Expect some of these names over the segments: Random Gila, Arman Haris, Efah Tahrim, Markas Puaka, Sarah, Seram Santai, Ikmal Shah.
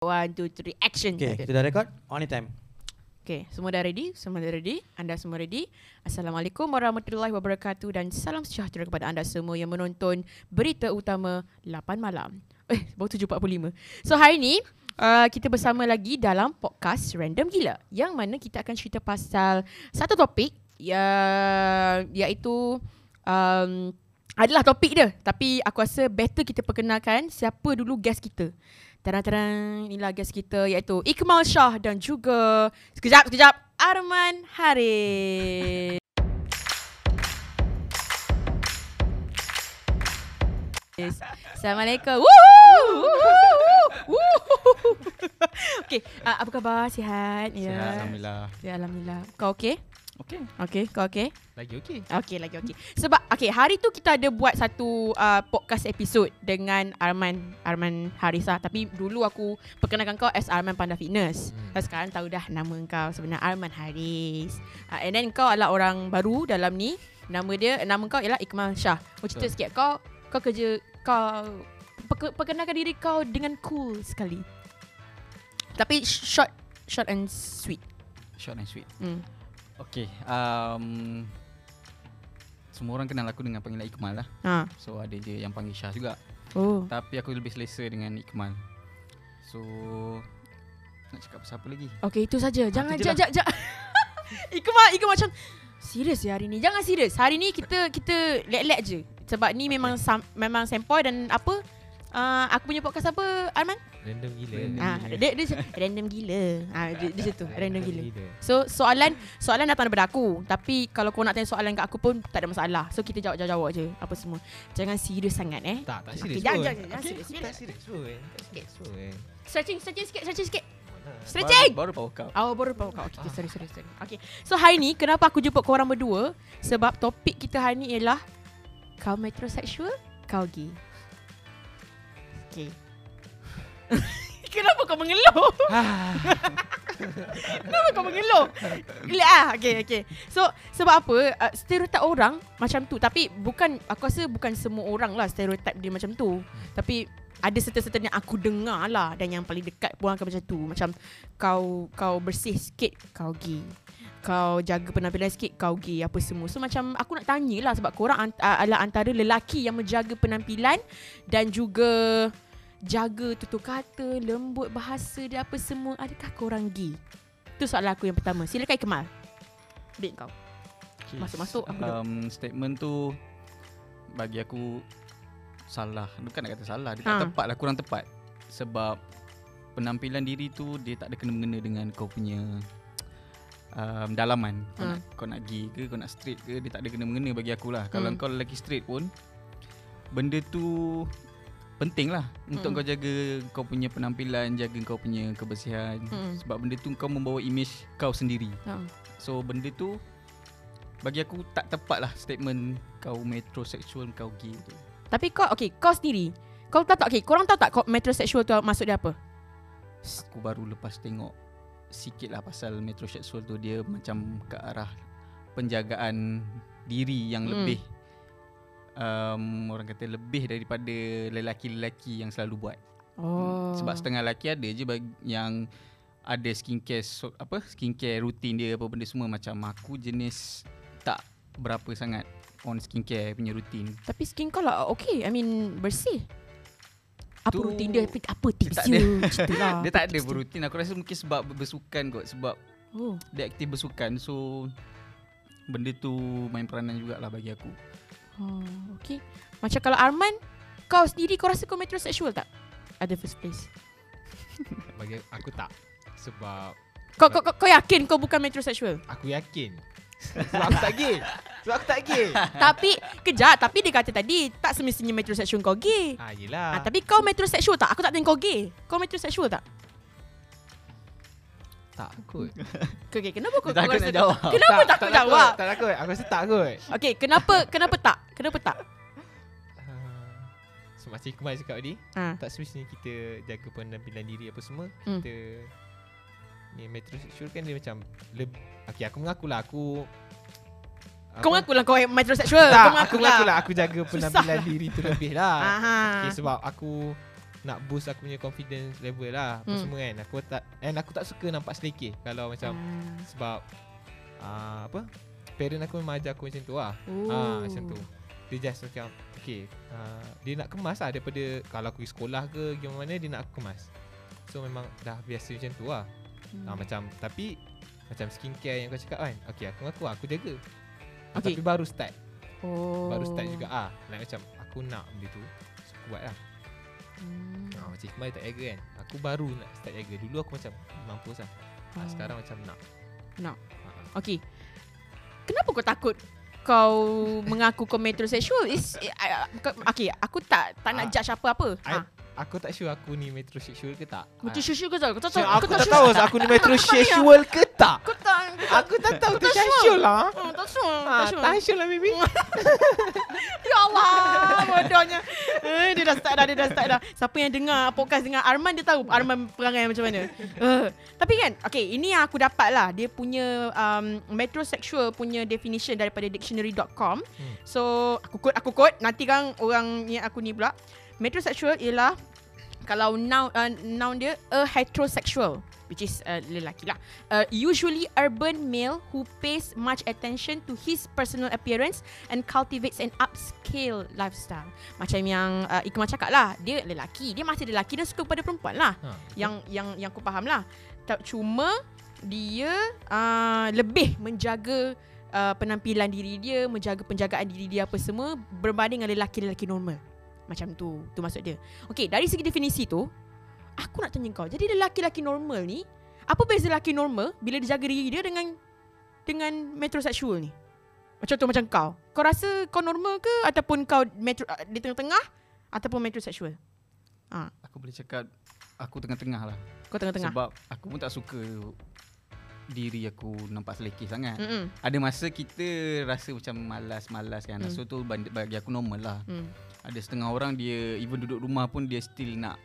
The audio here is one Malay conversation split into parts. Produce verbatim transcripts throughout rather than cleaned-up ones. One, two, three, action. Okay, kita dah record, on time. Okay, semua dah ready, semua dah ready, anda semua ready. Assalamualaikum warahmatullahi wabarakatuh dan salam sejahtera kepada anda semua yang menonton berita utama lapan malam. Eh, baru tujuh empat puluh lima. So, hari ni uh, kita bersama lagi dalam podcast Random Gila, yang mana kita akan cerita pasal satu topik uh, iaitu... Um, adalah topik dia, tapi aku rasa better kita perkenalkan siapa dulu guest kita. Tadang-tadang, inilah guest kita iaitu Ikmal Shah dan juga Sekejap-sekejap Arman Haris. Assalamualaikum. Okay, uh, apa khabar? Sihat? Sihat, yeah. Alhamdulillah. Ya, Alhamdulillah. Kau okay? Okay. Okay, kau okay? Lagi okay. Okay, lagi okay. Sebab, okay, hari tu kita ada buat satu uh, podcast episod dengan Arman Arman Haris lah. Tapi dulu aku perkenalkan kau as Arman Panda Fitness. Hmm. Sekarang tahu dah nama kau sebenarnya Arman Haris. Uh, and then kau adalah orang baru dalam ni. Nama dia, nama kau ialah Ikmal Shah. Mau cerita so. sikit, kau kau kerja, kau perkenalkan diri kau dengan cool sekali. Tapi short short and sweet. Short and sweet. Hmm. Okay, um, semua orang kenal aku dengan panggilan Ikmal lah. Ha. So ada je yang panggil Shah juga. Oh. Tapi aku lebih selesa dengan Ikmal. So nak cakap pasal apa lagi? Okay, itu saja. Jangan jap jap jap. Ikmal, Ikmal macam serius ya hari ni. Jangan serius. Hari ni kita kita lek-lek je. Sebab ni memang okay. sam, memang sempoi dan apa? Uh, aku punya podcast apa, Arman? Random Gila. Ah, dia, dia Random Gila. Ah, dia, dia situ Random Gila. So soalan soalan datang daripada aku, tapi kalau kau nak tanya soalan kat aku pun tak ada masalah. So kita jawab-jawab je apa semua. Jangan serius sangat eh. Tak, tak serius. Okay, jangan jangan serius. Tak serius pun. Stretching, stretching sikit, stretching sikit. Stretching. Baru power kau. Oh, baru power kau. Okey, serius serius. Okey. So hari ni kenapa aku jumpa korang berdua? Sebab topik kita hari ni ialah kau metroseksual, kau gay. Okay. Kenapa kau mengeluh? Kenapa kau mengeluh? Ah, okay, okay. So, sebab apa? Uh, stereotip orang macam tu. Tapi bukan, aku rasa bukan semua orang lah stereotip dia macam tu. Tapi ada serta-serta yang aku dengar lah. Dan yang paling dekat pun akan macam tu. Macam kau kau bersih sikit, kau gay. Kau jaga penampilan sikit, kau gay. Apa semua. So, macam aku nak tanyalah. Sebab korang adalah antara lelaki yang menjaga penampilan. Dan juga... jaga tutur kata, lembut bahasa dia apa semua. Adakah korang gay? Itu soalan aku yang pertama. Silakan Ikmal. Bik kau. Okay. Masuk-masuk aku um, statement tu bagi aku salah. Bukan nak kata salah. Dia ha. tak tepat lah. Kurang tepat. Sebab penampilan diri tu dia tak ada kena-mengena dengan kau punya um, dalaman. Kau, ha. nak, kau nak gay ke, kau nak straight ke. Dia tak ada kena-mengena bagi akulah. Hmm. Kalau kau lelaki straight pun, benda tu... penting lah untuk hmm. kau jaga kau punya penampilan, jaga kau punya kebersihan. Hmm. Sebab benda tu kau membawa imej kau sendiri. Hmm. So benda tu bagi aku tak tepat lah statement kau metroseksual, kau gay tu. Tapi kau, okay, kau sendiri. Kau tahu tak, okay, korang tahu tak kau metroseksual tu maksud dia apa? Aku baru lepas tengok sikit lah pasal metroseksual tu. Dia macam ke arah penjagaan diri yang hmm. lebih. Um, orang kata lebih daripada lelaki-lelaki yang selalu buat. Oh. Sebab setengah lelaki ada je bagi, yang ada skincare so, apa skincare rutin dia apa benda semua. Macam aku jenis tak berapa sangat on skincare punya rutin. Tapi skin kau lah okay, I mean bersih. Apa tu, rutin dia apa tips dia? Dia, lah. Dia tak ada berutin. Aku rasa mungkin sebab bersukan kot. Sebab oh. dia aktif bersukan. So benda tu main peranan jugalah bagi aku. Oh, okay. Macam kalau Arman, kau sendiri kau rasa kau metroseksual tak? At the first place. Bagi aku tak. Sebab kau, kau, kau yakin kau bukan metroseksual? Aku yakin. Sebab aku tak gay. Sebab aku tak gay. Tapi kejap, tapi dia kata tadi tak semestinya metroseksual kau gay. Ha, yelah. Ha, tapi kau metroseksual tak? Aku tak tanya kau gay. Kau metroseksual tak? Tak kot. Okay, kenapa kau, kau rasa tak? Jawab. Kenapa tak, takut tak jawab? Tak takut. Aku rasa tak kot. Okay, kenapa kenapa tak? Kenapa tak? Uh, so, macam Ikmal cakap tadi, uh. tak semestinya kita jaga penampilan diri apa semua. Hmm. Kita ni metroseksual kan dia macam lebih. Okay, aku mengakulah aku. Kau mengakulah kau metroseksual. Tak, aku mengakulah aku jaga penampilan diri tu lebih lah. Okay, sebab aku nak boost aku punya confidence level lah, apa hmm. semua kan. Aku tak, and aku tak suka nampak selekeh kalau macam hmm. sebab uh, apa, parent aku memang ajar aku macam tu lah. uh, Macam tu. Dia just macam okay, uh, dia nak kemas lah daripada kalau aku pergi sekolah ke gimana, dia nak aku kemas. So memang dah biasa macam tu lah. hmm. uh, Macam tapi macam skincare yang kau cakap kan, okay aku ngaku lah, aku jaga. Okay. Tapi baru start. oh. Baru start juga ah. Like macam aku nak benda tu, so aku buat lah. Hmm. Ha, macam Ikmal tak jaga kan, aku baru nak start jaga. Dulu aku macam mampus lah. ha, Sekarang hmm. macam nak Nak ha. Okay, kenapa kau takut kau mengaku kau metrosexual? It's, it, okay, aku tak tak nak ha. judge apa-apa. ha. I, Aku tak sure aku ni metrosexual ke tak. Metrosexual ke tak? Kau tak tahu. Aku tak tahu aku ni metrosexual ke tak. Kau tak. Aku tak tahu tu sexual lah. Tak sure. Tak sure lah baby. Ya Allah, bodohnya. Eh, dia dah start dah, dia dah start dah. Siapa yang dengar podcast dengan Arman, dia tahu Arman perangai macam mana. Uh, tapi kan, okay, ini yang aku dapat lah. Dia punya um, metrosexual punya definition daripada dictionary dot com. Hmm. So, aku quote, aku quote. Nanti kan orang yang aku ni pula. Metrosexual ialah, kalau noun, uh, noun dia, a heterosexual, which is uh, lelaki lah, uh, usually urban male who pays much attention to his personal appearance and cultivates an upscale lifestyle. Macam yang uh, Ikmal cakap lah, dia lelaki, dia masih lelaki, dia suka kepada perempuan lah. ha. Yang yang yang aku faham lah. Cuma dia uh, lebih menjaga uh, penampilan diri dia, menjaga penjagaan diri dia apa semua, berbanding dengan lelaki-lelaki normal. Macam tu, tu maksud dia. Okay, dari segi definisi tu, aku nak tanya kau, jadi lelaki-lelaki normal ni, apa beza lelaki normal bila dia jaga diri dia dengan dengan metrosexual ni? Macam tu, macam kau, kau rasa kau normal ke ataupun kau metro, di tengah-tengah ataupun metrosexual? ha. Aku boleh cakap aku tengah-tengah lah. Kau tengah-tengah? Sebab aku pun tak suka diri aku nampak selekeh sangat. Mm-mm. Ada masa kita rasa macam malas-malas kan. Mm. So tu bagi aku normal lah. Mm. Ada setengah orang dia even duduk rumah pun dia still nak,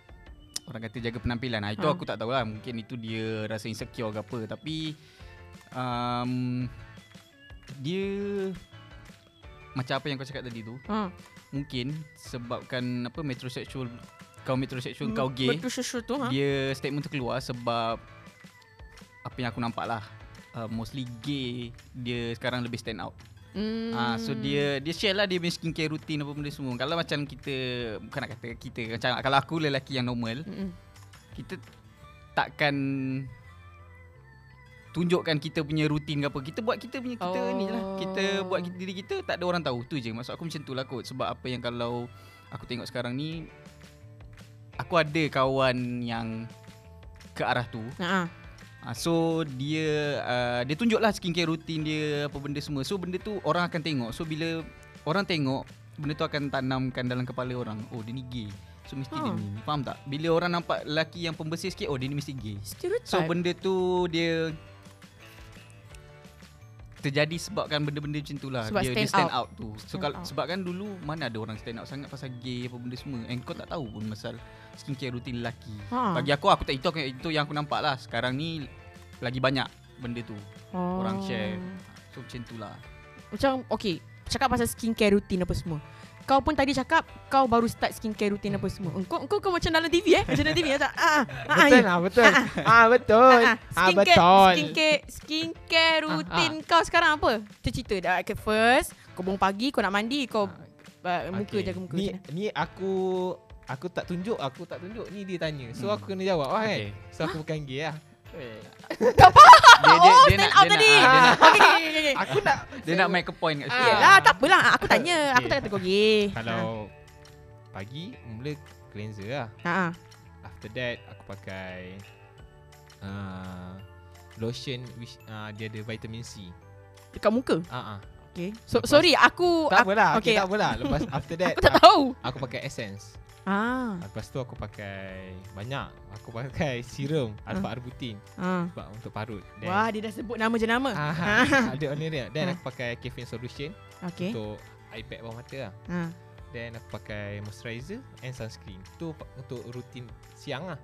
orang kata, jaga penampilan. Nah, itu ha. aku tak tahulah, mungkin itu dia rasa insecure ke apa. Tapi um, dia macam apa yang kau cakap tadi tu, ha. mungkin sebabkan apa metrosexual, kau metrosexual, M- kau gay tu, ha? Dia statement tu keluar sebab apa yang aku nampak lah, uh, mostly gay dia sekarang lebih stand out. mm. uh, So dia dia share lah dia punya skincare routine apa benda semua. Kalau macam kita, bukan nak kata kita, macam kalau aku lelaki yang normal, Mm-mm. kita takkan tunjukkan kita punya rutin ke apa. Kita buat kita punya, kita oh. ni lah, kita buat diri kita, tak ada orang tahu. Tu je maksud aku, macam tu lah kot. Sebab apa yang kalau aku tengok sekarang ni, aku ada kawan yang ke arah tu. Haa So dia uh, dia tunjuklah skincare rutin dia apa benda semua. So benda tu orang akan tengok. So bila orang tengok, benda tu akan tanamkan dalam kepala orang, oh dia ni gay, so mesti oh. dia ni. Faham tak? Bila orang nampak lelaki yang pembersih sikit, oh dia ni mesti gay. Stereotype. So benda tu dia terjadi sebabkan benda-benda macam tu lah. Sebab dia stand, dia stand out. out tu. So kalau sebabkan dulu mana ada orang stand out sangat pasal gay apa benda semua. And kau tak tahu pun pasal skincare rutin lelaki. ha. Bagi aku, aku tak, itu, itu yang aku nampak lah. Sekarang ni lagi banyak benda tu oh. orang share. So macam tu lah. Macam okay, cakap pasal skincare rutin apa semua, kau pun tadi cakap kau baru start skincare rutin apa semua. Engkau engkau kau macam dalam T V eh, macam dalam T V macam ah ah betul lah, betul. Ah betul. Ah betul. Skincare skincare rutin kau sekarang apa? Cerita dah. Okay, first kau bangun pagi, kau nak mandi, kau muka, jaga muka. Ni ni aku aku tak tunjuk, aku tak tunjuk. Ni dia tanya. So aku kena jawab lah kan. So aku bukan gay lah. Tak apa. Dia, dia, oh, dia stand out tadi. Aku nak, dia nak make a point kat situ. Yelah, tak apalah. Aku tanya, okay. Aku tak kata kau gay. Kalau pagi, mula cleanser lah. Ha-ha. After that, aku pakai uh, lotion which uh, dia ada vitamin C dekat muka? Ha-ha. Okay. So, lepas, sorry, aku... Tak apalah, okay. tak apalah. Lepas after that, aku tak tahu. Aku, aku pakai essence. Ah. Lepas tu aku pakai banyak. Aku pakai serum Alpha ah. Arbutin ah. sebab untuk parut. Then, wah, dia dah sebut nama je nama. Ah, ada onera. Then ah. aku pakai caffeine solution okay. untuk eye bag bawah mata lah. ah. Then aku pakai moisturizer and sunscreen. Tu untuk rutin siang lah.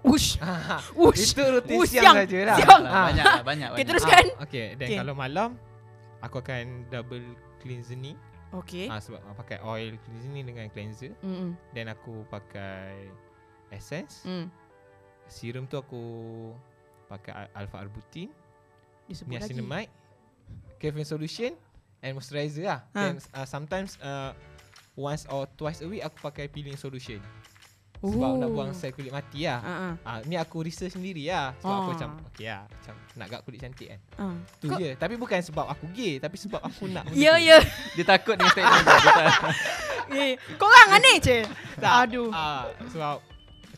Ush. Ah. Ush. Itu rutin Ush. siang sajalah. Banyak lah, banyak. Kita okay, teruskan. Ah. Okay, then okay. kalau malam aku akan double cleanser ni. Okay. Ha, sebab aku pakai oil cleanser ni dengan cleanser. Mm-hmm. Then aku pakai Essence. Mm. Serum tu aku pakai Alpha Arbutin, niacinamide, caffeine solution and moisturizer lah. Ha. Then uh, sometimes uh, once or twice a week aku pakai peeling solution. Ooh. Sebab nak buang sel kulit mati lah. Uh-huh. uh, Ni aku research sendiri lah. Sebab uh. aku macam okay lah, macam nak agak kulit cantik kan. uh. Tu Kau... je. Tapi bukan sebab aku gay, tapi sebab aku nak. Ya ya. Yeah, yeah. Dia takut dengan style ni. Eh, korang aneh je. Tak, aduh. uh, Sebab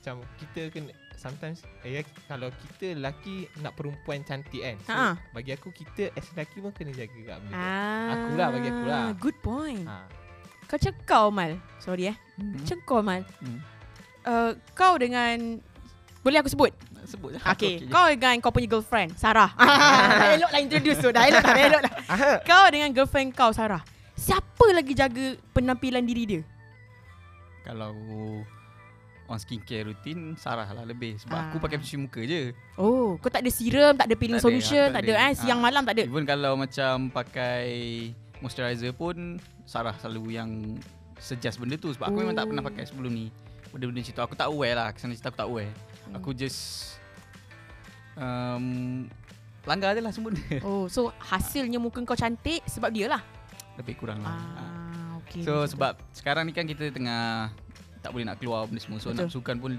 macam kita kena sometimes eh, kalau kita lelaki nak perempuan cantik kan, so ha. bagi aku kita as lelaki pun kena jaga kat benda ah, kan. Aku lah, bagi aku lah. Good point. ha. Kau cengkau Mal. Sorry eh mm-hmm. Cengkau Mal. mm. uh, Kau dengan, boleh aku sebut? Sebut lah. Okay, okay. Kau dengan kau punya girlfriend Sarah. Dah elok lah introduce tu. Dah elok lah, dah elok lah. Kau dengan girlfriend kau Sarah, siapa lagi jaga penampilan diri dia? Kalau on skincare rutin Sarah lah lebih. Sebab ah. aku pakai pencuci muka je. Oh, kau tak ada serum, tak ada peeling tak solution, ada, tak, tak ada, ada eh, siang ah. malam tak ada. Even kalau macam pakai moisturizer pun Sarah selalu yang suggest benda tu. Sebab oh. aku memang tak pernah pakai sebelum ni benda-benda cerita. Aku tak aware lah, kesana cerita aku tak aware. hmm. Aku just um, langgar je lah semua benda. Oh, so hasilnya muka kau cantik sebab dia lah. Lebih kurang lah. ah, okay. So sebab tu. Sekarang ni kan kita tengah tak boleh nak keluar benda semua. So betul. Nak sukan pun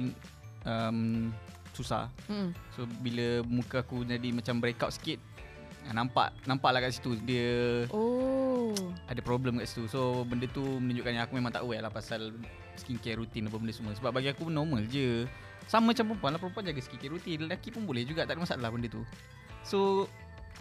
um, susah. Mm. So bila muka aku jadi macam break out sikit, nampak nampaklah kat situ dia oh. ada problem kat situ. So benda tu menunjukkan yang aku memang tak aware lah pasal skincare rutin apa benda semua. Sebab bagi aku normal je. Sama macam perempuan lah, perempuan jaga skincare rutin, lelaki pun boleh juga, tak ada masalah benda tu. So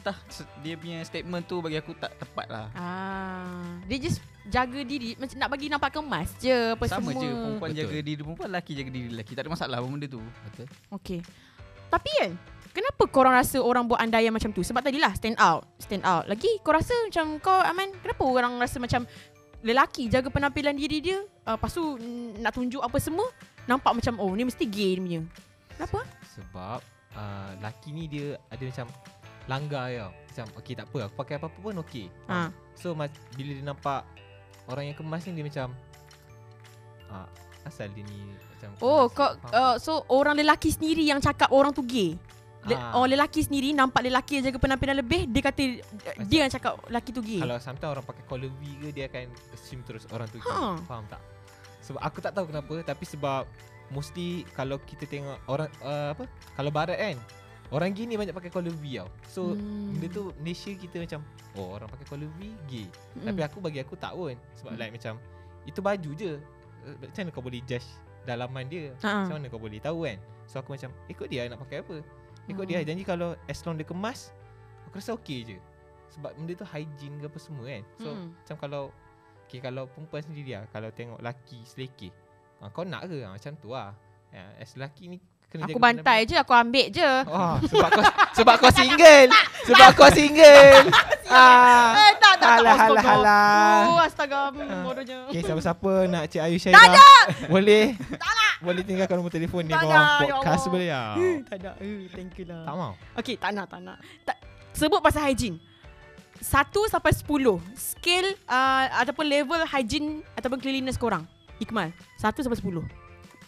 tak, dia punya statement tu bagi aku tak tepat lah. ah, Dia just jaga diri, macam nak bagi nampak kemas je apa sama semua. Sama je, perempuan betul. Jaga diri perempuan, lelaki jaga diri lelaki, tak ada masalah apa benda tu. Betul. Okay. Tapi kan, kenapa korang rasa orang buat andaian macam tu? Sebab tadilah stand out, stand out. Lagi kau rasa macam kau Aman, kenapa orang rasa macam lelaki jaga penampilan diri dia, uh, lepas tu nak tunjuk apa semua, nampak macam oh ni mesti gay ni punya. Kenapa? Sebab uh, lelaki ni dia ada macam langgar ya. Macam okey tak apa, aku pakai apa-apa pun okey. Ha. So ma- bila dia nampak orang yang kemas ni dia macam ah, asal dia ni macam oh kau, uh, so orang lelaki sendiri yang cakap orang tu gay. Le- ha. Orang lelaki sendiri nampak lelaki yang jaga penampilan lebih, dia kata macam, dia yang cakap lelaki tu gay. Kalau sometimes orang pakai collar V ke, dia akan assume terus orang tu gay. Ha. Faham tak? Sebab aku tak tahu kenapa, tapi sebab mostly kalau kita tengok orang uh, apa? Kalau barat kan, orang gay ni banyak pakai collar V tau. So hmm. benda tu Malaysia kita macam oh orang pakai collar V gay. hmm. Tapi aku bagi aku tak pun. Sebab hmm. like macam itu baju je, macam mana kau boleh judge dalaman dia? Ha. Macam mana kau boleh tahu kan? So aku macam ikut dia nak pakai apa, ikut hmm. dia. Janji kalau as long dia kemas, aku rasa okey je. Sebab benda tu hygiene ke apa semua kan. So hmm. macam kalau okay, kalau perempuan sendiri lah, kalau tengok laki selekeh, ha, kau nak ke? Ha, macam tu lah ha, as lelaki ni aku bantai je, aku ambil je. Oh, sebab kau sebab kau single. Sebab kau single. Ah. Eh, tak tak tak. Alah alah. Oh, astaga bodohnya. Okey, siapa-siapa nak Cik Ayu Syairah. Tak ada. Boleh. Tak nak. Boleh tinggalkan nombor telefon ni bawah podcast boleh ah. Tak ada. Thank you lah. Tak mau. Okey, tak nak, tak nak. Sebut pasal hygiene. satu sampai sepuluh skill uh, ataupun level hygiene ataupun cleanliness korang. Ikmal, satu sampai sepuluh.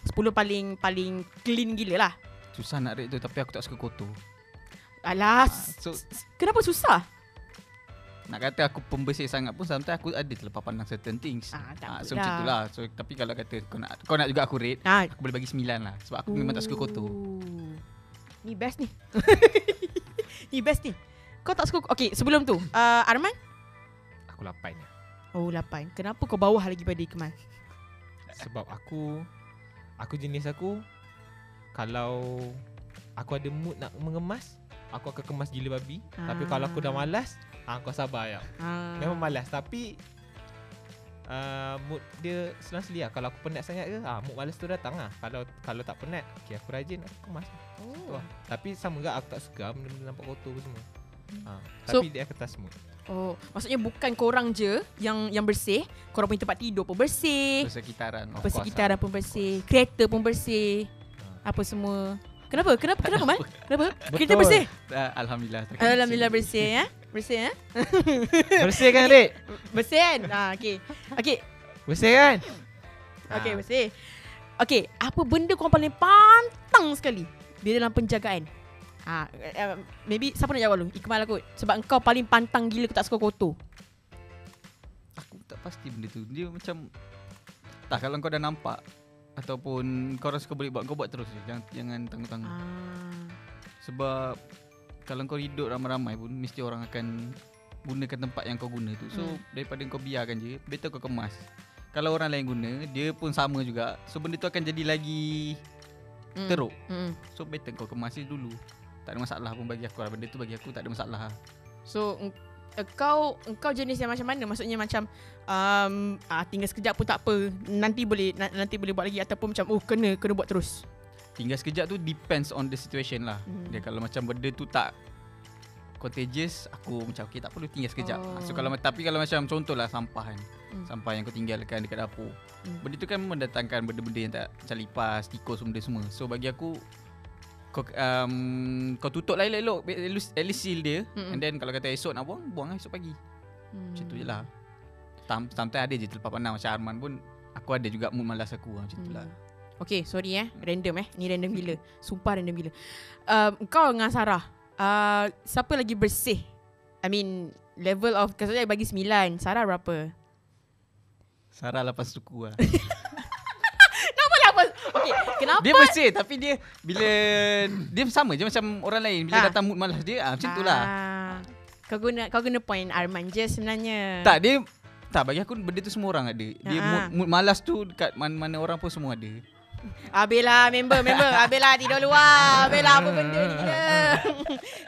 Sepuluh paling paling clean gila lah. Susah nak rate tu, tapi aku tak suka kotor. Alah, so, kenapa susah? Nak kata aku pembersih sangat pun, sometimes aku ada terlepas pandang certain things. ah, ah, So macam tu lah. So, tapi kalau kata kau nak, kau nak juga aku rate, ah. aku boleh bagi sembilan lah. Sebab aku Ooh. memang tak suka kotor. Ni best ni. Ni best ni. Kau tak suka. Okay, sebelum tu uh, Arman? Aku lapan ni. Oh, lapan. Kenapa kau bawah lagi pada Ikmal? Sebab aku Aku jenis aku, kalau aku ada mood nak mengemas, aku akan kemas gila babi. Aa. Tapi kalau aku dah malas, ah, kau sabar ya. Memang malas, tapi uh, mood dia selang-seli lah. Kalau aku penat sangat ke, ah, mood malas tu datang lah. Kalau kalau tak penat, okay, aku rajin, aku kemas oh. lah. Tapi sama juga aku tak suka benda-benda nampak kotor semua. hmm. ah, Tapi so, dia akan tas mood. Oh, maksudnya bukan korang je yang yang bersih, korang punya tempat tidur pun bersih, persekitaran, persekitaran pun bersih, kereta pun bersih, ha. apa semua. Kenapa? Kenapa? Kenapa Mal? Kenapa? Betul. Kereta bersih. Alhamdulillah. Alhamdulillah bersih ya. Bersih ya. Bersih kan, Rik? Bersih kan? Ha, okey. Okey. Bersih kan? Okey, bersih. Okey, apa benda korang paling pantang sekali bila dalam penjagaan? Ha, uh, maybe siapa nak jawab dulu? Ikmal lah kot. Sebab engkau paling pantang gila, aku tak suka kotor. Aku tak pasti benda tu. Dia macam tak, kalau kau dah nampak ataupun kau rasa kau boleh buat, kau buat terus je. Jangan, jangan tangguh-tangguh. Ah. Sebab kalau kau hidup ramai-ramai pun mesti orang akan gunakan tempat yang kau guna tu. So hmm. daripada kau biarkan je, better kau kemas. Kalau orang lain guna, dia pun sama juga. So benda tu akan jadi lagi hmm. teruk. Hmm. So better kau kemas je dulu. Tak ada masalah pun bagi aku. Benda tu bagi aku tak ada masalah. So Engkau engkau jenis yang macam mana? Maksudnya macam um, ah, tinggal sekejap pun tak apa, nanti boleh nanti boleh buat lagi, ataupun macam oh kena kena buat terus? Tinggal sekejap tu depends on the situation lah. Hmm. Dia kalau macam benda tu tak contagious, aku macam okey, tak perlu tinggal sekejap. Oh. So kalau tapi kalau macam contohlah sampah kan. Hmm. Sampah yang kau tinggalkan dekat dapur. Hmm. Benda tu kan mendatangkan benda-benda yang tak, macam lipas, tikus, benda semua. So bagi aku Kau, um, kau tutup lah elok-elok, at least seal dia. Mm-mm. And then kalau kata esok nak buang, buang lah esok pagi. Mm. Macam tu je lah. Sometimes ada je terlepas pandang. Macam Arman pun, aku ada juga mood malas aku lah. Macam mm. tu lah. Okay, sorry eh, random eh. Ni random gila. Sumpah random gila. um, Kau dengan Sarah, uh, siapa lagi bersih? I mean level of, katanya bagi sembilan, Sarah berapa? Sarah lapas suku lah. Okay, kenapa? Dia bersih tapi dia bila dia sama je macam orang lain bila ha. datang mood malas dia, ah, macam ha. itulah. Kau guna kau guna point Arman je sebenarnya. Tak, dia tak, bagi aku benda tu semua orang ada. Dia ha. mood, mood malas tu dekat mana-mana orang pun semua ada. Abelah member member Abelah tidur luar. Abelah apa benda ni dia.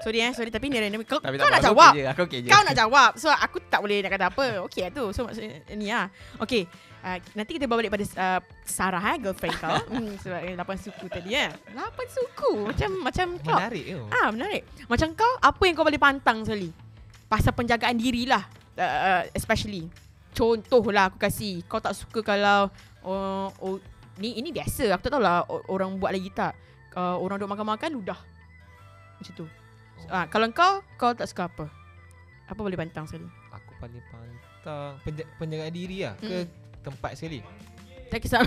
Sorry eh, sorry tapi ni random. Kau, tapi kau nak apa, jawab. Aku okay je, aku okay je. Kau nak jawab. So aku tak boleh nak kata apa. Okey lah tu. So maksudnya ni lah. Okey. Uh, nanti kita bawa balik pada uh, Sarah, eh, girlfriend kau. hmm, sebab lapan suku tadi eh. Lapan suku macam macam kau. Menarik tu. Ah, menarik. Macam kau, apa yang kau boleh pantang sekali? Pasal penjagaan dirilah, uh, uh, especially. Contohlah aku kasih, kau tak suka kalau uh, oh, ni ini biasa, aku tak tahulah orang buat lagi tak. Uh, orang duk makan-makan ludah. Macam tu. Oh. Ah, kalau kau, kau tak suka apa? Apa boleh pantang sekali? Aku paling pantang penja- penjagaan diri lah hmm. ke tempat sekali. Tak kisah.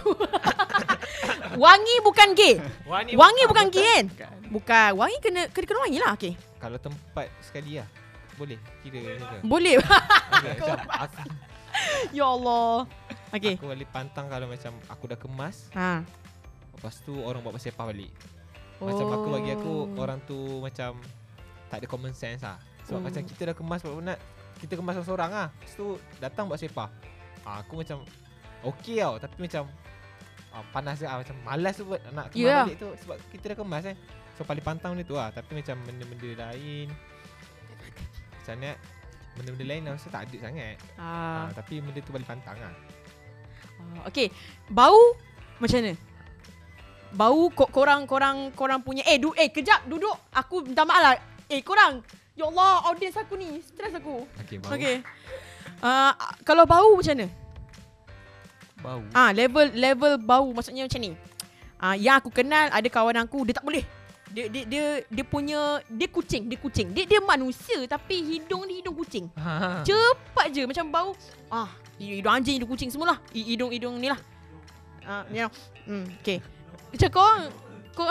Wangi bukan gay. Wangi, wangi bukan, bukan gay kan? Bukan. Wangi kena kena, kena wangi lah. Okay. Kalau tempat sekali lah. Boleh. Kira juga. Boleh. Okay, aku, ya Allah. Okay. Aku boleh pantang kalau macam aku dah kemas. Ha. Lepas tu orang buat pasir pah balik. Oh. Macam aku bagi aku orang tu macam tak ada common sense lah. Sebab oh. macam kita dah kemas buat-buat. Kita kemas seorang-seorang lah. Lepas tu datang buat sepah. Ha, aku macam okey tau, tapi macam ah, panas je ah, macam malas tu buat nak kemas yeah. balik tu sebab kita dah kemas kan. So paling pantang benda tu lah, tapi macam benda-benda lain macam ni, benda-benda lain rasa tak ada sangat ah. Ah, tapi benda tu paling pantang lah ah. Okey, bau macam mana? Bau korang korang korang punya eh du eh kejap duduk, aku minta maaf lah. Eh korang, ya Allah, audience aku ni stres aku. Okey, bau. Okey. Uh, kalau bau macam mana? Bau. Ah, level level bau maksudnya macam ni. Ah, yang aku kenal ada kawan aku, dia tak boleh. Dia dia dia dia punya dia kucing, dia kucing. Dia dia manusia tapi hidung dia hidung kucing. Ha. Cepat je macam bau ah, hidung anjing, hidung kucing semualah. Hidung-hidung nilah. Ah, ni. Hmm, okey. Cakap kau.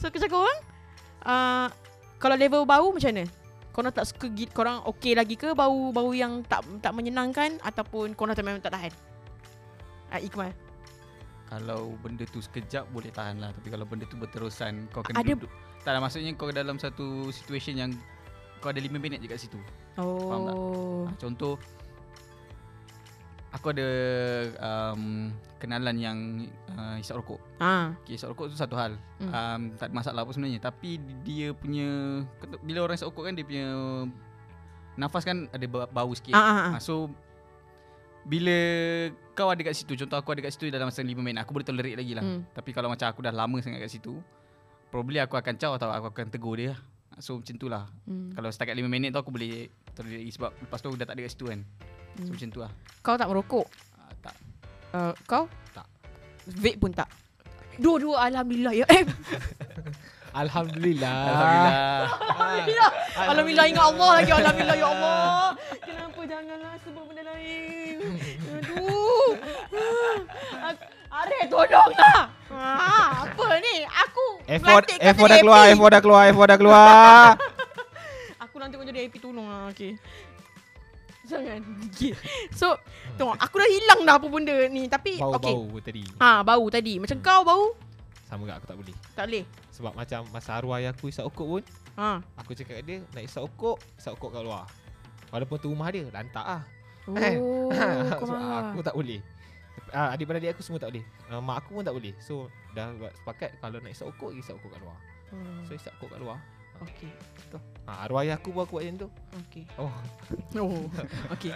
So kau cakap orang? Ah, kalau level bau macam mana? Korang tak suka, korang okey lagi ke bau-bau yang tak tak menyenangkan, ataupun korang tak, memang tak tahan? Uh, Ikmal, kalau benda tu sekejap boleh tahan lah, tapi kalau benda tu berterusan kau kena ada... duduk. Tak lah, maksudnya kau dalam satu situation yang kau ada lima minit je kat situ. Oh. Faham tak? Ha, contoh, aku ada um, kenalan yang uh, hisap rokok. Ha. Okay, hisap rokok tu satu hal. Hmm. Um, tak ada masalah apa sebenarnya. Tapi dia punya, bila orang hisap rokok kan dia punya nafas kan ada bau sikit. Ha, ha, ha. So bila kau ada kat situ, contoh aku ada kat situ dalam masa lima minit, aku boleh tolerate lagi lah. Hmm. Tapi kalau macam aku dah lama sangat kat situ, probably aku akan caw atau aku akan tegur dia. So macam tu lah. Hmm. Kalau setakat lima minit tu aku boleh tolerate lagi, sebab lepas tu dah tak ada kat situ kan. So hmm. macam tu lah. Kau tak merokok? Uh, tak. Uh, kau? Tak. Vape pun tak? Dua-dua alhamdulillah ya. Eh. Alhamdulillah. Alhamdulillah. Alhamdulillah. Alhamdulillah ingat Allah lagi. Alhamdulillah ya Allah. Kenapa janganlah sebut benda lain. Aduh. Arif tolonglah. Ha, apa ni? Aku melantik kat F four dah keluar, F four dah keluar, F four dah keluar. Aku nanti kau jadi A P tolonglah. Okey. Jangan. Okay. So, tengok aku dah hilang dah apa benda ni tapi bau, okay. Bau tadi. Ah, ha, bau tadi. Macam hmm. kau bau? Sama tak aku tak boleh. Tak boleh. Sebab macam masa arwah ayah aku isap okok pun. Ha. Aku cakap kat dia nak isap okok, isap okok kat luar. Walaupun tu rumah dia, lantak ah. Oh, so, aku tak boleh. Ah, adik-beradik aku semua tak boleh. Uh, mak aku pun tak boleh. So, dah buat sepakat kalau nak isap okok, isap okok kat luar. Hmm. So, isap okok kat luar. Okey. Betul. Ha, arwah ayah aku buat aku buat macam tu. Okey. Oh. Oh. Okey.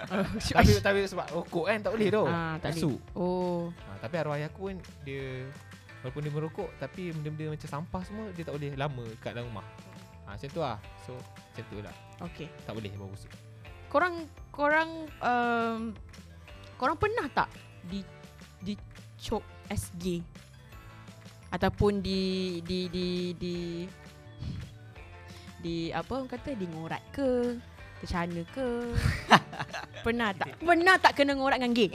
Tapi tapi sebab rokok kan tak boleh tu. Ha, tak boleh. Oh. Ha, tapi arwah ayah aku pun dia walaupun dia merokok tapi benda-benda macam sampah semua dia tak boleh lama kat dalam rumah. Ha, macam tu lah. So, macam tu lah. Okey. Tak boleh bau busuk. Korang korang um, korang pernah tak di dicok S G ataupun di di di di di apa orang kata, di ngorat ke, tercana ke? Pernah tak? Pernah tak kena ngorat dengan geng?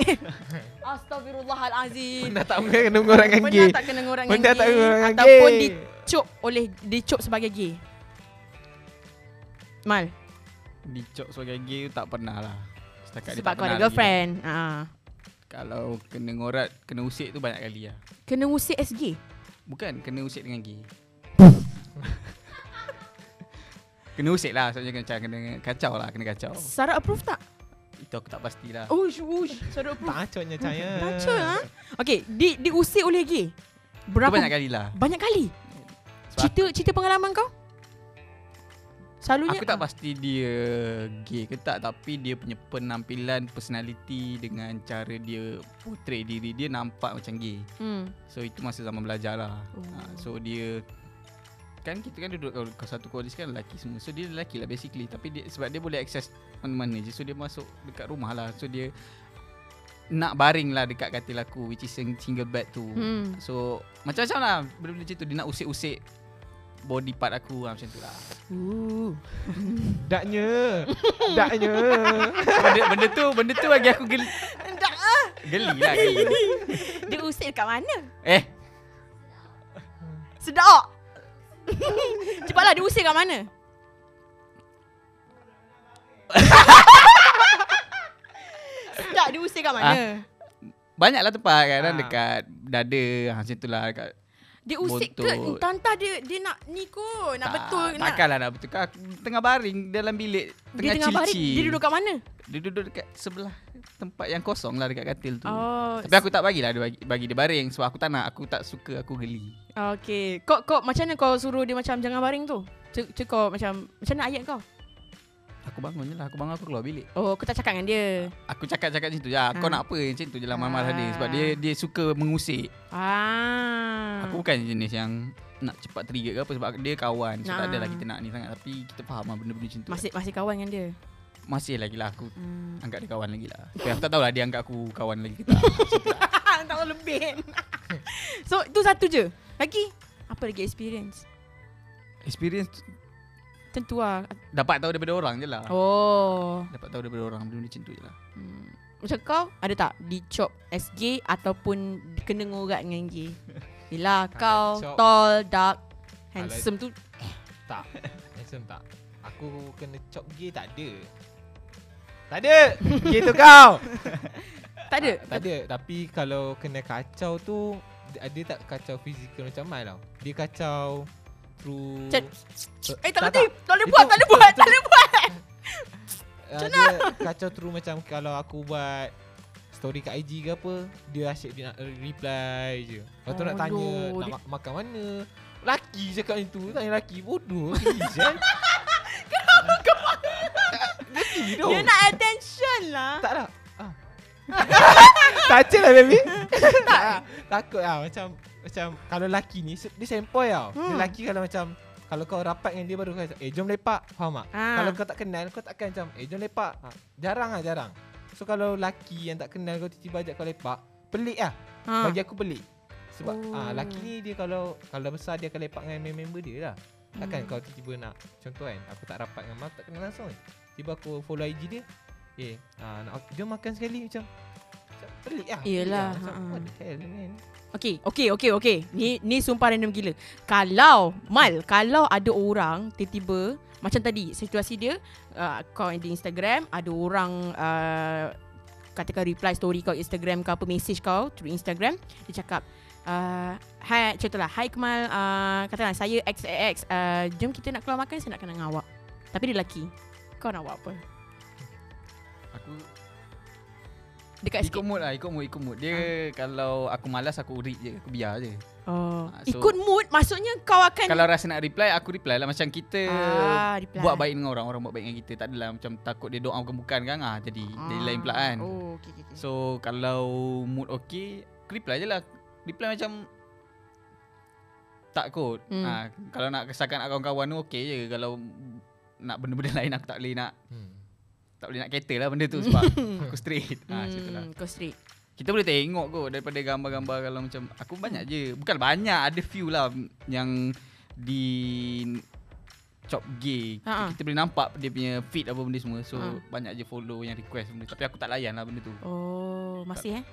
Astaghfirullahalazim. Pernah tak kena ngorat dengan geng? Pernah tak kena ngorat dengan geng? Ataupun dicop oleh dicop sebagai geng? Mal. Dicop sebagai geng tak pernah lah. Setakat sebab kau ada girlfriend. Ha. Kalau kena ngorat, kena usik tu banyak kali lah. Kena usik S G? Bukan, kena usik dengan geng. Kena usik lah, sebabnya kena, kena kacau lah, kena kacau. Sarah approve tak? Itu aku tak pastilah. Ush, ush, Sarah approve. Tacoknya cahaya. Tacok lah. Okay, di, di usik oleh gay? Berapa? Itu banyak kali lah. Banyak kali? Cerita, cerita pengalaman kau? Selalunya aku tak ah. pasti dia gay ke tak, tapi dia punya penampilan, personality dengan cara dia portray diri dia nampak macam gay. Hmm. So itu masa zaman belajar lah. Oh. Ha, so dia... kan kita kan duduk kalau satu kolej kan lelaki semua. So dia lelaki lah basically. Tapi dia, sebab dia boleh akses mana-mana je. So dia masuk dekat rumah lah. So dia nak baring lah dekat katil aku, which is single bed tu. Hmm. So macam-macam lah benda-benda macam tu. Dia nak usik-usik body part aku lah, macam tu lah. Ooh. Daknya. Daknya. benda, benda tu Benda tu bagi aku geli. Dak ah. Geli lah geli. Dia usik dekat mana? Eh sedap. Cepatlah dia usik kat mana? Sedap dia usik kat mana? Ha, banyaklah tempat kadang ha. dekat dada, macam itulah dekat. Dia usik ke entah-entah dia dia nak ni kot, nak tak, betul nak. Takkanlah nak betul. Aku tengah baring dalam bilik, tengah cici. Dia duduk kat mana? Dia duduk dekat sebelah tempat yang kosong lah dekat katil tu. Oh. Tapi aku tak bagilah dia bagi, bagi dia baring sebab aku tak nak, aku tak suka, aku geli. Okay. Kau kau macam mana kau suruh dia macam jangan baring tu? Cik kau macam macam mana ayat kau? Aku bangun je lah. Aku bangun, aku keluar bilik. Oh, aku tak cakap dengan dia. Aku cakap-cakap macam tu je. Kau nak apa macam tu je lah, marah-marah dia. Sebab dia dia suka mengusik. Ah. Aku bukan jenis yang nak cepat trigger ke apa. Sebab dia kawan. So tak adalah kita nak ni sangat. Tapi kita faham lah benda-benda macam tu. Masih masih kawan dengan dia? Masih lagi lah. Aku hmm. anggap dia kawan lagi lah. Tapi aku tak tahulah dia anggap aku kawan lagi ke tak. Tak tahu lebih. So tu satu je. Lagi? Apa lagi experience? Experience tu? Tentu lah. Dapat tahu daripada orang je lah. Oh. Dapat tahu daripada orang. Benda macam tu je lah. Hmm. Macam kau ada tak dicop S G ataupun kena ngorat dengan G? Yelah kau cop. Tall, dark, handsome. Alah, tu tak. Handsome tak. Aku kena cop G tak ada. Tak ada. G tu kau. Tak ada? Tak ada. Tapi kalau kena kacau tu, dia tak kacau fizikal macam Mai tau. Dia kacau... Chat. Eh tak boleh, tak boleh buat, tak boleh buat, tak boleh buat. Macam mana? Kacau terus macam kalau aku buat story kat I G ke apa, dia asyik dia nak reply je. Lepas tu nak tanya nak makan mana. Laki je kat situ, tanya laki bodoh. Kenapa kau? Dia nak attention lah. Tak tak. Touch lah baby. Tak. Takut lah macam macam kalau lelaki ni dia sempoi tau. Hmm. Lelaki kalau macam kalau kau rapat dengan dia baru kau eh jom lepak, faham tak? Ah. Kalau kau tak kenal kau takkan macam eh jom lepak. Ha. Jarang ah jarang. So kalau lelaki yang tak kenal kau tiba-tiba ajak kau lepak, pelik ah. Ha. Bagi aku pelik. Sebab oh. ah lelaki ni dia kalau kalau besar dia akan lepak dengan member dia lah. Takkan hmm. kau tiba-tiba nak contoh kan aku tak rapat dengan mak tak kenal langsung. Kan? Tiba aku follow I G dia. Eh, ah, nak jom makan sekali macam. Macam pelik ah. Iyalah. Macam, what the hell man. Okay, okay, okay, okay. Ni ni sumpah random gila. Kalau Mal, kalau ada orang tiba-tiba macam tadi situasi dia, uh, kau di Instagram, ada orang uh, katakan reply story kau Instagram kau, apa message kau through Instagram, dia cakap uh, hi, contohlah, hi Ikmal, uh, katakan saya X X, uh, jom kita nak keluar makan, saya nak kenal dengan awak. Tapi dia lelaki. Kau nak buat apa? Aku dekat ikut sikit. Mood lah, ikut mood, ikut mood. Dia ha. Kalau aku malas, aku read je, aku biar je. Oh. Ha, so ikut mood, maksudnya kau akan, kalau rasa nak reply, aku reply lah. Macam kita ha, buat baik dengan orang, orang buat baik dengan kita. Tak adalah macam takut dia doa bukan-bukan kan. Ha, jadi, ha. jadi lain pula kan. Oh, okay, okay, okay. So, kalau mood okay, reply je lah. Reply macam tak kot. Hmm. Ha, kalau nak kesakan kawan-kawan tu, okay je. Kalau nak benda-benda lain, aku tak boleh nak. Hmm. Tak boleh nak cater lah benda tu sebab aku straight. Ha, hmm, kau straight. Kita boleh tengok kot daripada gambar-gambar kalau macam aku banyak je. Bukan banyak, ada few lah yang di chop gay. Ha-ha. Kita boleh nampak dia punya feed apa benda semua. So ha. banyak je follow yang request benda. Tapi aku tak layan lah benda tu. Oh, masih tak, eh?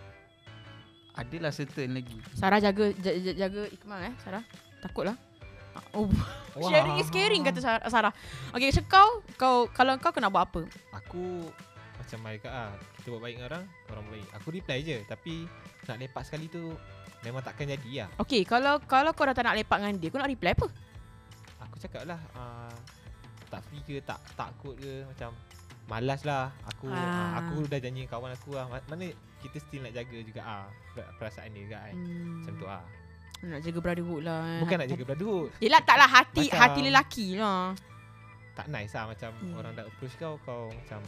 Adalah certain lagi. Sarah jaga jaga, jaga Ikmal eh, Sarah. Takutlah. Oh, wow. Sharing is caring kata Sarah. Okay, so kau, kau kalau kau kena buat apa? Aku macam mereka ah, kita buat baik dengan orang, orang baik. Aku reply je, tapi nak lepak sekali tu memang takkan jadi lah. Okay, kalau kalau kau dah tak nak lepak dengan dia, kau nak reply apa? Aku cakap lah, uh, tak free ke, tak takut ke, macam malas lah. Aku ah. aku dah janji kawan aku lah. Mana kita still nak jaga juga ah perasaan dia juga kan. Hmm. Macam tu ah. Nak jaga brotherhood lah. Bukan nak jaga brotherhood. Yelah taklah hati macam, hati lelaki lah. Tak nice lah macam hmm. orang dah approach kau, kau macam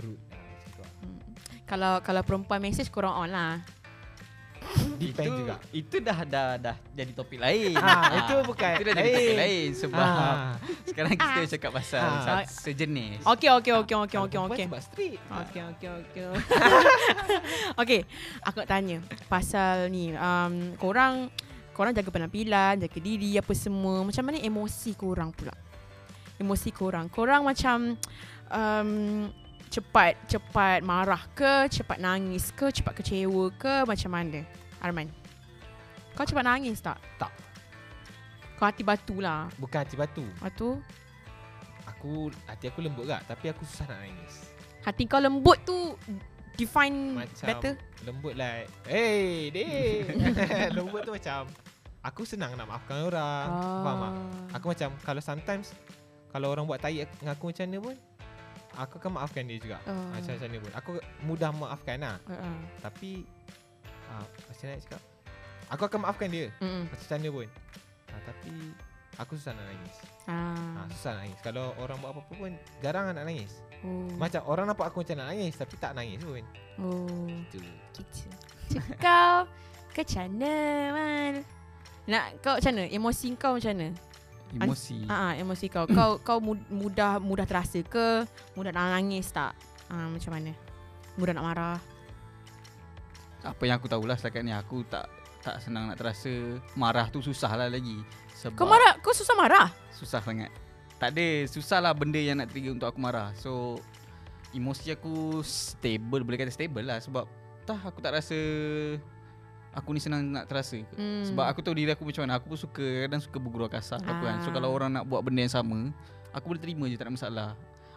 rude lah macam tu lah. Hmm. Kalau, kalau perempuan message korang on lah. Depend itu, juga. Itu dah, dah, dah jadi topik lain. Ha, itu bukan. Itu dah jadi topik lain sebab ha. sekarang kita cakap pasal ha. sejenis. Okey, okey, okey, okey, okey, okey. Sebab street. Okey, okey, okey. Okey, aku nak tanya pasal ni. Um, korang korang jaga penampilan, jaga diri, apa semua. Macam mana emosi korang pula? Emosi korang. Korang macam um, cepat cepat marah ke? Cepat nangis ke? Cepat kecewa ke? Macam mana? Arman, kau cepat nangis tak? Tak. Kau hati batu lah. Bukan hati batu. Batu? Aku, hati aku lembut tak? Tapi aku susah nak nangis. Hati kau lembut tu define macam better? Lembut like, hey, dek. Lembut tu macam aku senang nak maafkan orang. Ah. Faham tak? Aku macam kalau sometimes kalau orang buat tahi dengan aku macam mana pun, aku akan maafkan dia juga. Uh. Macam-macam mana pun. Aku mudah maafkan lah. Uh-uh. Tapi uh, macam mana nak cakap? Aku akan maafkan dia. Mm-mm. Macam mana pun. Uh, tapi aku susah nak nangis. Uh. Uh, susah nak nangis. Kalau orang buat apa-apa pun jarang nak nangis. Oh. Macam orang nampak aku macam nak nangis tapi tak nangis pun. Oh. Gitu. Gitu. Kau macam mana, Man? Nak kau macam mana? Emosi kau macam mana? Emosi. Ah, uh-uh, emosi kau. Kau kau mudah mudah terasa ke? Mudah nak nangis tak? Uh, macam mana? Mudah nak marah? Apa yang aku tahulah setakat ni aku tak tak senang nak terasa. Marah tu susahlah lagi. Sebab kau marah, kau susah marah? Susah sangat. Tak ada, susahlah benda yang nak trigger untuk aku marah. So emosi aku stable, boleh kata stable lah sebab tah aku tak rasa aku ni senang nak terasa. hmm. Sebab aku tahu diri aku macam mana. Aku pun suka, kadang suka bergurau kasar ah. kan. So kalau orang nak buat benda yang sama, aku boleh terima je, tak ada masalah.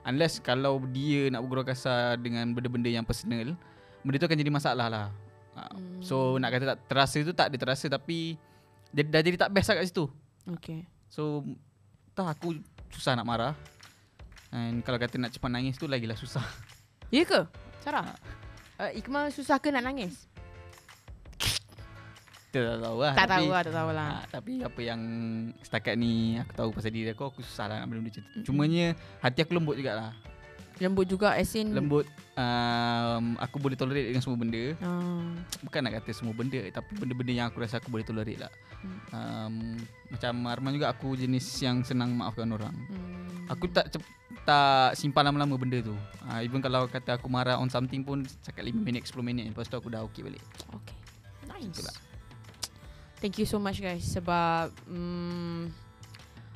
Unless kalau dia nak bergurau kasar dengan benda-benda yang personal, benda tu akan jadi masalah lah. hmm. So nak kata tak terasa tu, tak ada terasa. Tapi dah jadi tak best lah kat situ. Okay. So tah aku susah nak marah. And kalau kata nak cepat nangis tu lagilah susah. Ya ke? Sarah? Uh, Ikmal susah ke nak nangis? Tak tahu lah. Tak tahu lah, tak tahu lah. Ha, tapi apa yang setakat ni aku tahu pasal diri aku, aku susah lah nak benda-benda macam tu. Cumanya hati aku lembut jugalah. Lembut juga as in? Lembut. Um, aku boleh tolerate dengan semua benda. Hmm. Bukan nak kata semua benda, tapi benda-benda yang aku rasa aku boleh tolerate lah. Hmm. Um, macam Arman juga, aku jenis yang senang maafkan orang. Hmm. Aku tak cep- tak simpan lama-lama benda tu. Uh, even kalau kata aku marah on something pun, cakap lima minit, sepuluh minit. Lepas tu aku dah okay balik. Okay. Nice. Thank you so much guys sebab um,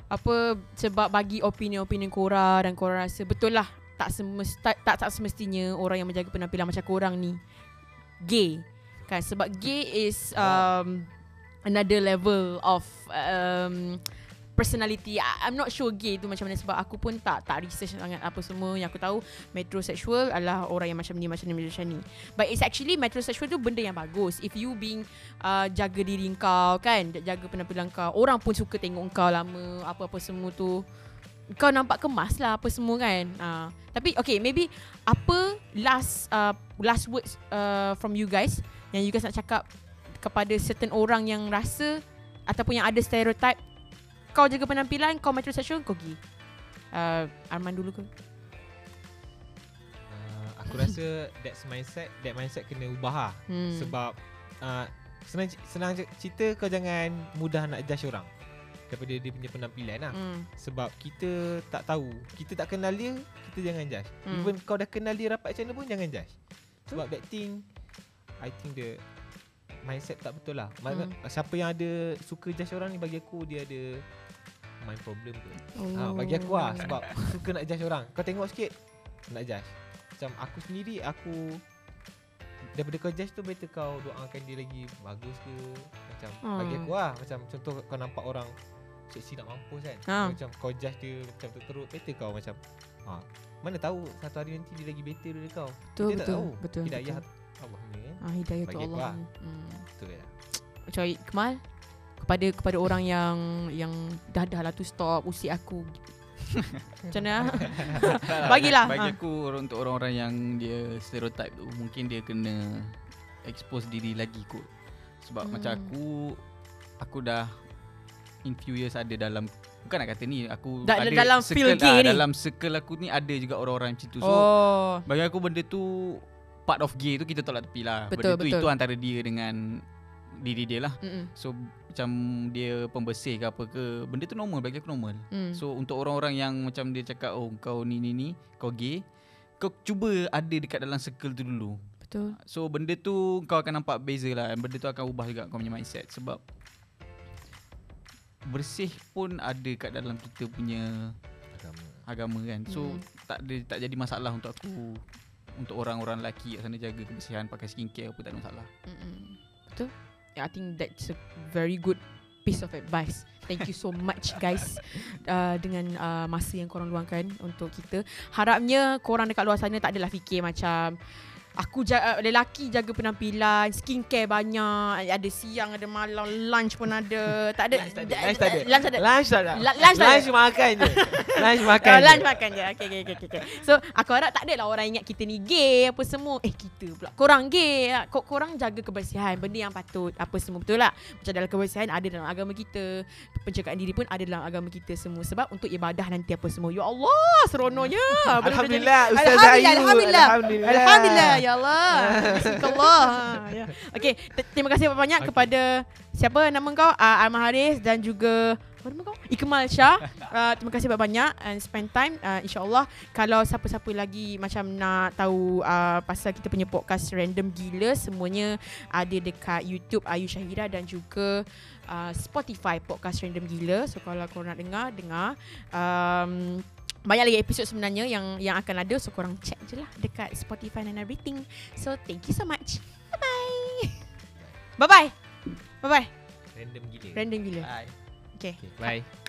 apa sebab bagi opinion-opinion korang dan korang rasa betul lah tak semesta, tak tak semestinya orang yang menjaga penampilan macam korang ni gay. kan, sebab gay is um, another level of um, personality. I'm not sure gay tu macam mana sebab aku pun tak tak research sangat apa semua. Yang aku tahu metrosexual adalah orang yang macam ni macam ni macam ni. But it's actually metrosexual tu benda yang bagus. If you being uh, jaga diri kau kan, jaga penampilan kau, orang pun suka tengok kau lama, apa-apa semua tu. Kau nampak kemas lah apa semua kan. uh, Tapi okay, maybe apa last uh, last words uh, from you guys yang you guys nak cakap kepada certain orang yang rasa ataupun yang ada stereotype kau jaga penampilan, kau metrosexual, kau gay. uh, Arman dulu ke? Uh, aku rasa that's mindset, that mindset kena ubah lah. Hmm. Sebab uh, senang, senang cerita kau jangan mudah nak judge orang daripada dia punya penampilan lah. Hmm. Sebab kita tak tahu, kita tak kenal dia, kita jangan judge. Hmm. Even kau dah kenal dia rapat macam mana pun jangan judge. Sebab hmm. that thing, I think the mindset tak betul lah. Hmm. Siapa yang ada suka judge orang ni, bagi aku dia ada mind problem ke. Oh. Ha, bagi aku lah, sebab suka nak judge orang. Kau tengok sikit nak judge. Macam aku sendiri, aku daripada kau judge tu better kau doakan dia lagi bagus ke. Macam hmm. bagi aku lah, macam contoh kau nampak orang seksi nak mampus kan. Ha. Macam kau judge dia macam teruk, better kau macam ha, mana tahu satu hari nanti dia lagi better dari kau. Betul, kita betul, tak tahu. Betul, kita betul. Allah ni kan. Ah, hidayah tu Allah. Hmm. Betul lah. Macam Ikmal, kepada kepada orang yang yang dah dah lah tu stop usik aku. Macam mana? Bagilah. Bagi aku ha. Untuk orang-orang yang dia stereotype tu mungkin dia kena expose diri lagi kot. Sebab hmm. macam aku aku dah in few years ada dalam, bukan nak kata ni, aku da, ada dalam circle lah, dalam circle aku ni ada juga orang-orang macam tu. So oh. bagi aku benda tu part of gay tu kita tolak tepi lah. Betul, benda tu betul. Itu antara dia dengan diri dia lah. Mm-mm. So macam dia pembersih ke apa ke, benda tu normal, bagi aku normal. Mm. So untuk orang-orang yang macam dia cakap oh kau ni ni ni, kau gay, kau cuba ada dekat dalam circle tu dulu. Betul. So benda tu kau akan nampak beza lah. Benda tu akan ubah juga kau punya mindset. Sebab bersih pun ada kat dalam kita punya agama, agama kan. So mm. tak ada, tak jadi masalah untuk aku, untuk orang-orang lelaki kat sana jaga kebersihan, pakai skincare apa, tak ada masalah. Mm-mm. Betul? Yeah, I think that's a very good piece of advice. Thank you so much guys. uh, Dengan uh, masa yang korang luangkan untuk kita. Harapnya korang dekat luar sana tak adalah fikir macam aku jaga, lelaki jaga penampilan, skincare banyak, ada siang, ada malam, lunch pun ada. Tak ada. Lunch tak ada. Lunch tak ada. Lunch tak ada. Lunch, lunch makan je. Lunch makan. Oh, lunch makan je. Okey okey okey okey. So, aku harap tak adalah orang ingat kita ni gay apa semua. Eh, kita pula korang gay. Kok korang jaga kebersihan, benda yang patut apa semua, betul tak? Macam dalam kebersihan ada dalam agama kita. Penjagaan diri pun ada dalam agama kita semua sebab untuk ibadah nanti apa semua. Ya Allah, seronoknya. Alhamdulillah Ustaz Ayu. Alhamdulillah. Alhamdulillah. Alhamdulillah. Ya Allah. Bismillah. Ya. Okey, t- terima kasih banyak okay. kepada siapa nama kau? Uh, Arman Haris dan juga apa nama kau? Ikmal Shah. Uh, terima kasih banyak and spend time. Uh, InsyaAllah kalau siapa-siapa lagi macam nak tahu uh, pasal kita punya podcast Random Gila, semuanya ada dekat YouTube Ayu Syahira dan juga uh, Spotify podcast Random Gila. So kalau korang nak dengar, dengar. Um, Banyak lagi episod sebenarnya yang yang akan ada. So korang check je lah dekat Spotify and everything. So thank you so much. Bye-bye. Bye-bye. Bye-bye. Random gila. Random gila. Bye. Okay. Okay. Bye.